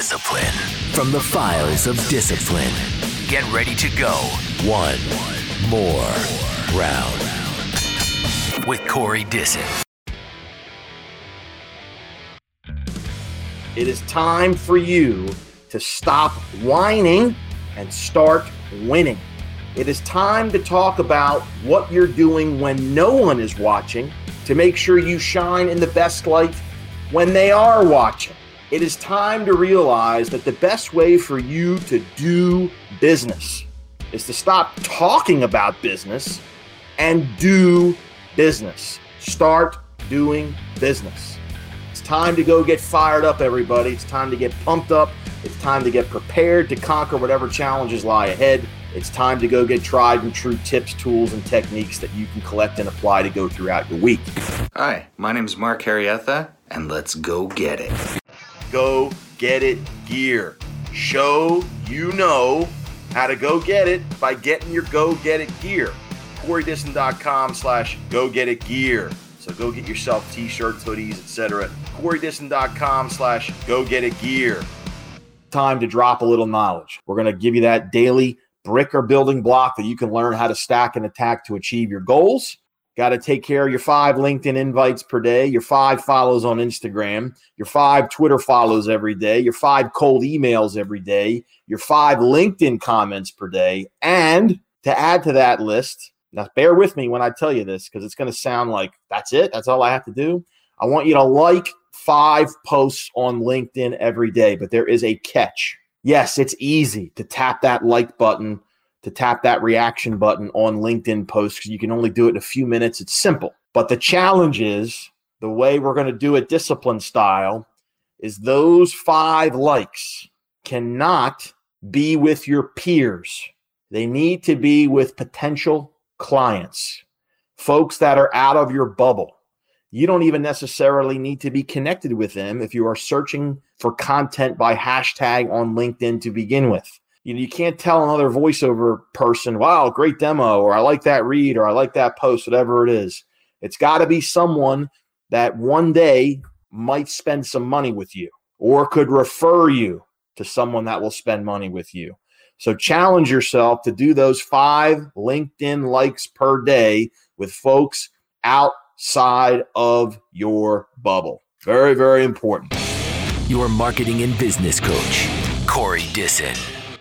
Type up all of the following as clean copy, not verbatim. Discipline. From the files of discipline. Get ready to go. One more round with Corey Dyson. It is time for you to stop whining and start winning. It is time to talk about what you're doing when no one is watching to make sure you shine in the best light when they are watching. It is time to realize that the best way for you to do business is to stop talking about business and do business. Start doing business. It's time to go get fired up, everybody. It's time to get pumped up. It's time to get prepared to conquer whatever challenges lie ahead. It's time to go get tried and true tips, tools, and techniques that you can collect and apply to go throughout your week. Hi, my name is Mark Harrietha, and let's go get it. Go get it gear. Show you know how to go get it by getting your go get it gear. quarrydisson.com/go get it gear. So go get yourself t-shirts, hoodies, etc. quarrydisson.com/go get it gear. Time to drop a little knowledge. We're going to give you that daily brick or building block that you can learn how to stack and attack to achieve your goals. Got to take care of your 5 LinkedIn invites per day, your 5 follows on Instagram, your 5 Twitter follows every day, your 5 cold emails every day, your 5 LinkedIn comments per day. And to add to that list, now bear with me when I tell you this because it's going to sound like that's it, that's all I have to do. I want you to like 5 posts on LinkedIn every day, but there is a catch. Yes, it's easy to tap that like button, to tap that reaction button on LinkedIn posts because you can only do it in a few minutes. It's simple. But the challenge is the way we're going to do it discipline style is those 5 likes cannot be with your peers. They need to be with potential clients, folks that are out of your bubble. You don't even necessarily need to be connected with them if you are searching for content by hashtag on LinkedIn to begin with. You can't tell another voiceover person, wow, great demo, or I like that read, or I like that post, whatever it is. It's got to be someone that one day might spend some money with you or could refer you to someone that will spend money with you. So challenge yourself to do those 5 LinkedIn likes per day with folks outside of your bubble. Very, very important. Your marketing and business coach, Corey Dyson.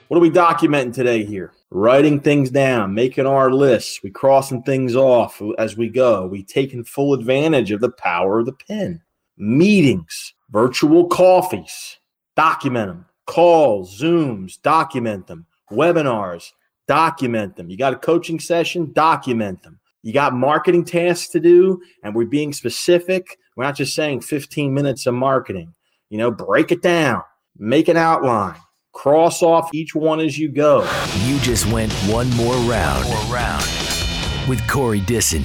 What are we documenting today here? Writing things down, making our lists. We're crossing things off as we go. We're taking full advantage of the power of the pen. Meetings, virtual coffees, document them. Calls, Zooms, document them. Webinars, document them. You got a coaching session, document them. You got marketing tasks to do, and we're being specific. We're not just saying 15 minutes of marketing. You know, break it down. Make an outline. Cross off each one as you go. You just went one more round with Corey Dyson.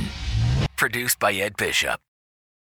Produced by Ed Bishop.